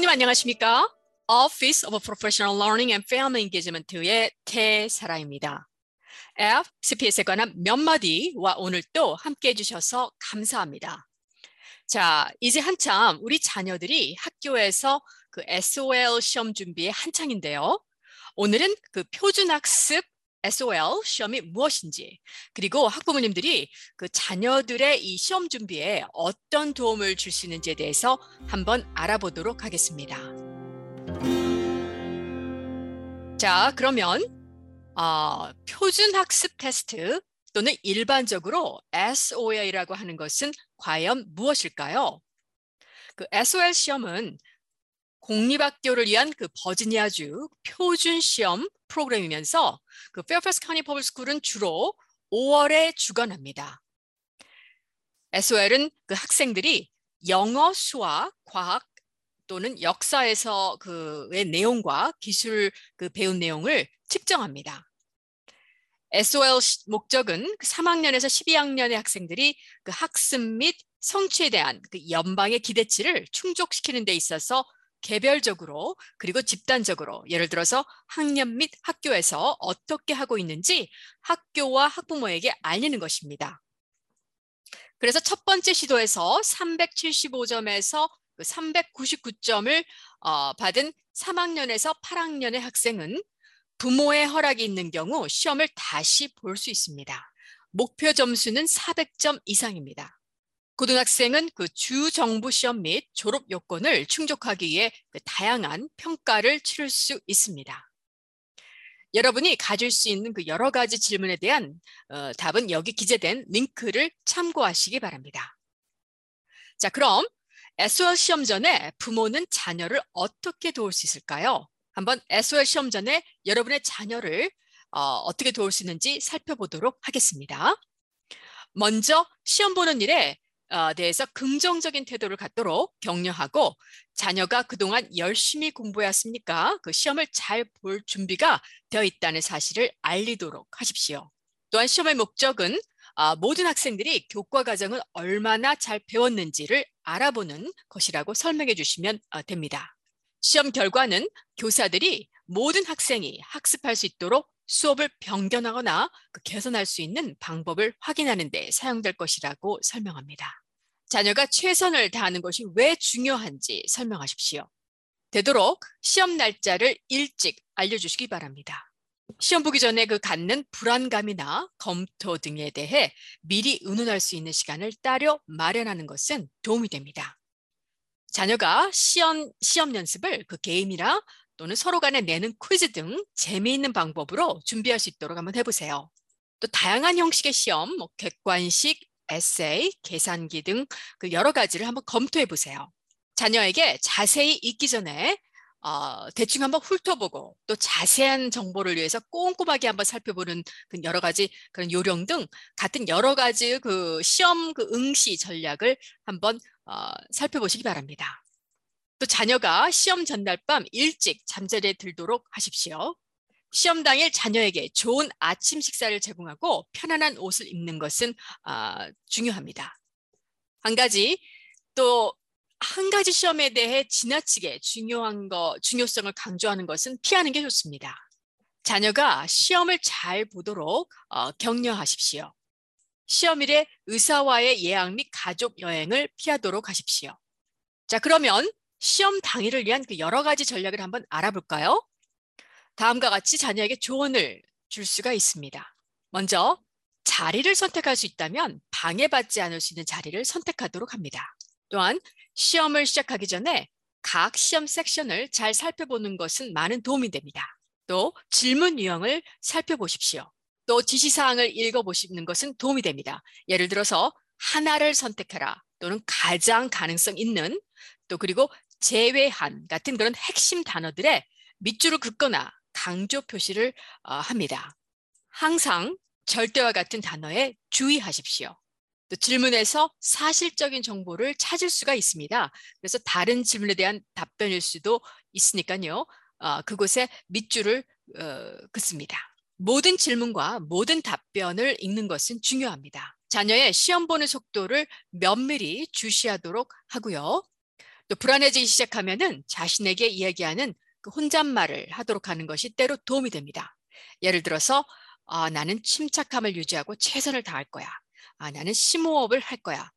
성우님 안녕하십니까? Office of Professional Learning and Family Engagement의 태사라입니다. FCPS에 관한 몇 마디와 오늘 또 함께해 주셔서 감사합니다. 자, 이제 한참 우리 자녀들이 학교에서 그 SOL 시험 준비에 한창인데요. 오늘은 그 표준학습 SOL 시험이 무엇인지, 그리고 학부모님들이 그 자녀들의 이 시험 준비에 어떤 도움을 줄 수 있는지에 대해서 한번 알아보도록 하겠습니다. 자, 그러면 표준학습 테스트 또는 일반적으로 SOL이라고 하는 것은 과연 무엇일까요? 그 SOL 시험은 공립학교를 위한 그 버지니아주 표준 시험 프로그램이면서 그 페어팩스 카운티 퍼블릭 스쿨은 주로 5월에 주관합니다. SOL은 그 학생들이 영어, 수학, 과학 또는 역사에서 그의 내용과 기술 그 배운 내용을 측정합니다. SOL 목적은 3학년에서 12학년의 학생들이 그 학습 및 성취에 대한 그 연방의 기대치를 충족시키는 데 있어서 개별적으로 그리고 집단적으로 예를 들어서 학년 및 학교에서 어떻게 하고 있는지 학교와 학부모에게 알리는 것입니다. 그래서 첫 번째 시도에서 375점에서 399점을 받은 3학년에서 8학년의 학생은 부모의 허락이 있는 경우 시험을 다시 볼 수 있습니다. 목표 점수는 400점 이상입니다. 고등학생은 그 주정부 시험 및 졸업 요건을 충족하기 위해 그 다양한 평가를 치를 수 있습니다. 여러분이 가질 수 있는 그 여러 가지 질문에 대한 답은 여기 기재된 링크를 참고하시기 바랍니다. 자, 그럼 SOL 시험 전에 부모는 자녀를 어떻게 도울 수 있을까요? 한번 SOL 시험 전에 여러분의 자녀를 어떻게 도울 수 있는지 살펴보도록 하겠습니다. 먼저 시험 보는 일에 대해서 긍정적인 태도를 갖도록 격려하고 자녀가 그동안 열심히 공부해왔으니까 그 시험을 잘 볼 준비가 되어 있다는 사실을 알리도록 하십시오. 또한 시험의 목적은 모든 학생들이 교과 과정을 얼마나 잘 배웠는지를 알아보는 것이라고 설명해 주시면 됩니다. 시험 결과는 교사들이 모든 학생이 학습할 수 있도록 수업을 변경하거나 개선할 수 있는 방법을 확인하는 데 사용될 것이라고 설명합니다. 자녀가 최선을 다하는 것이 왜 중요한지 설명하십시오. 되도록 시험 날짜를 일찍 알려주시기 바랍니다. 시험 보기 전에 그 갖는 불안감이나 검토 등에 대해 미리 의논할 수 있는 시간을 따로 마련하는 것은 도움이 됩니다. 자녀가 시험 연습을 그 게임이나 또는 서로 간에 내는 퀴즈 등 재미있는 방법으로 준비할 수 있도록 한번 해보세요. 또 다양한 형식의 시험, 뭐 객관식, 에세이, 계산기 등 그 여러 가지를 한번 검토해보세요. 자녀에게 자세히 읽기 전에 대충 한번 훑어보고 또 자세한 정보를 위해서 꼼꼼하게 한번 살펴보는 여러 가지 그런 요령 등 같은 여러 가지 그 시험 그 응시 전략을 한번 살펴보시기 바랍니다. 또 자녀가 시험 전날 밤 일찍 잠자리에 들도록 하십시오. 시험 당일 자녀에게 좋은 아침 식사를 제공하고 편안한 옷을 입는 것은 중요합니다. 한 가지 시험에 대해 지나치게 중요성을 강조하는 것은 피하는 게 좋습니다. 자녀가 시험을 잘 보도록 격려하십시오. 시험일에 의사와의 예약 및 가족 여행을 피하도록 하십시오. 자, 그러면 시험 당일을 위한 그 여러 가지 전략을 한번 알아볼까요? 다음과 같이 자녀에게 조언을 줄 수가 있습니다. 먼저 자리를 선택할 수 있다면 방해받지 않을 수 있는 자리를 선택하도록 합니다. 또한 시험을 시작하기 전에 각 시험 섹션을 잘 살펴보는 것은 많은 도움이 됩니다. 또 질문 유형을 살펴보십시오. 또 지시사항을 읽어보시는 것은 도움이 됩니다. 예를 들어서 하나를 선택해라 또는 가장 가능성 있는 또 그리고 제외한 같은 그런 핵심 단어들의 밑줄을 긋거나 강조 표시를 합니다. 항상 절대와 같은 단어에 주의하십시오. 또 질문에서 사실적인 정보를 찾을 수가 있습니다. 그래서 다른 질문에 대한 답변일 수도 있으니까요. 그곳에 밑줄을 긋습니다. 모든 질문과 모든 답변을 읽는 것은 중요합니다. 자녀의 시험 보는 속도를 면밀히 주시하도록 하고요. 또 불안해지기 시작하면은 자신에게 이야기하는 그 혼잣말을 하도록 하는 것이 때로 도움이 됩니다. 예를 들어서 나는 침착함을 유지하고 최선을 다할 거야. 나는 심호흡을 할 거야.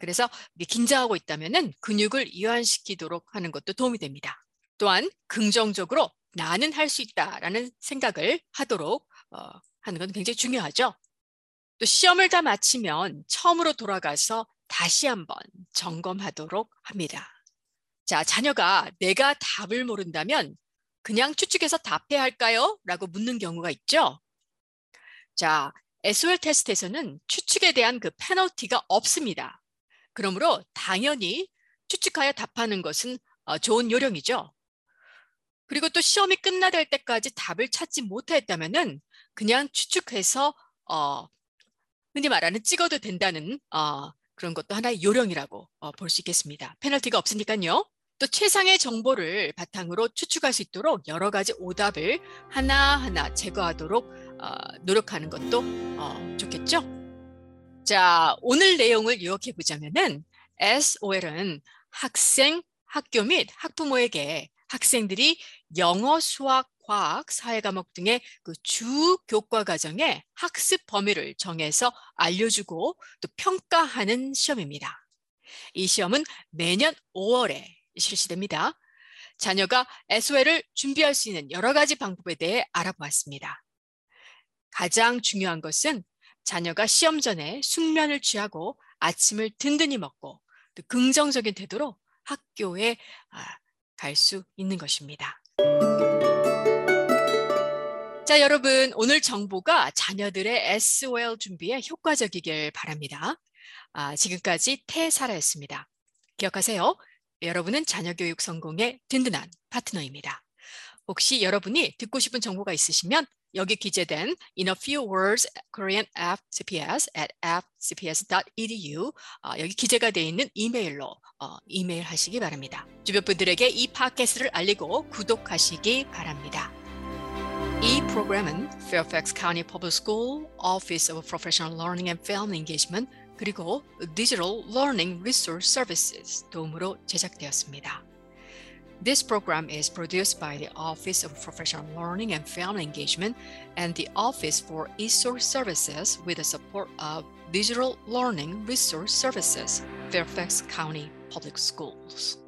그래서 긴장하고 있다면은 근육을 이완시키도록 하는 것도 도움이 됩니다. 또한 긍정적으로 나는 할 수 있다라는 생각을 하도록 하는 건 굉장히 중요하죠. 또 시험을 다 마치면 처음으로 돌아가서 다시 한번 점검하도록 합니다. 자, 자녀가 내가 답을 모른다면 그냥 추측해서 답해야 할까요? 라고 묻는 경우가 있죠. 자, SOL 테스트에서는 추측에 대한 그 페널티가 없습니다. 그러므로 당연히 추측하여 답하는 것은 좋은 요령이죠. 그리고 또 시험이 끝나야 할 때까지 답을 찾지 못했다면은 그냥 추측해서 흔히 말하는 찍어도 된다는 그런 것도 하나의 요령이라고 볼 수 있겠습니다. 페널티가 없으니까요. 또 최상의 정보를 바탕으로 추측할 수 있도록 여러 가지 오답을 하나하나 제거하도록 노력하는 것도 좋겠죠. 자, 오늘 내용을 요약해 보자면은 SOL은 학생, 학교 및 학부모에게 학생들이 영어, 수학, 과학, 사회과목 등의 그 주 교과 과정의 학습 범위를 정해서 알려주고 또 평가하는 시험입니다. 이 시험은 매년 5월에 실시됩니다. 자녀가 SOL을 준비할 수 있는 여러 가지 방법에 대해 알아보았습니다. 가장 중요한 것은 자녀가 시험 전에 숙면을 취하고 아침을 든든히 먹고 또 긍정적인 태도로 학교에 갈 수 있는 것입니다. 자, 여러분, 오늘 정보가 자녀들의 SOL 준비에 효과적이길 바랍니다. 지금까지 태사라였습니다. 기억하세요. 여러분은 자녀교육 성공의 든든한 파트너입니다. 혹시 여러분이 듣고 싶은 정보가 있으시면 여기 기재된 In a few words, Korean FCPS at fcps.edu 여기 기재가 되어 있는 이메일로 이메일 하시기 바랍니다. 주변 분들에게 이 팟캐스트를 알리고 구독하시기 바랍니다. 이 프로그램은 Fairfax County Public School, Office of Professional Learning and Family Engagement 그리고 Digital Learning Resource Services 도움으로 제작되었습니다. This program is produced by the Office of Professional Learning and Family Engagement and the Office for Resource Services with the support of Digital Learning Resource Services, Fairfax County Public Schools.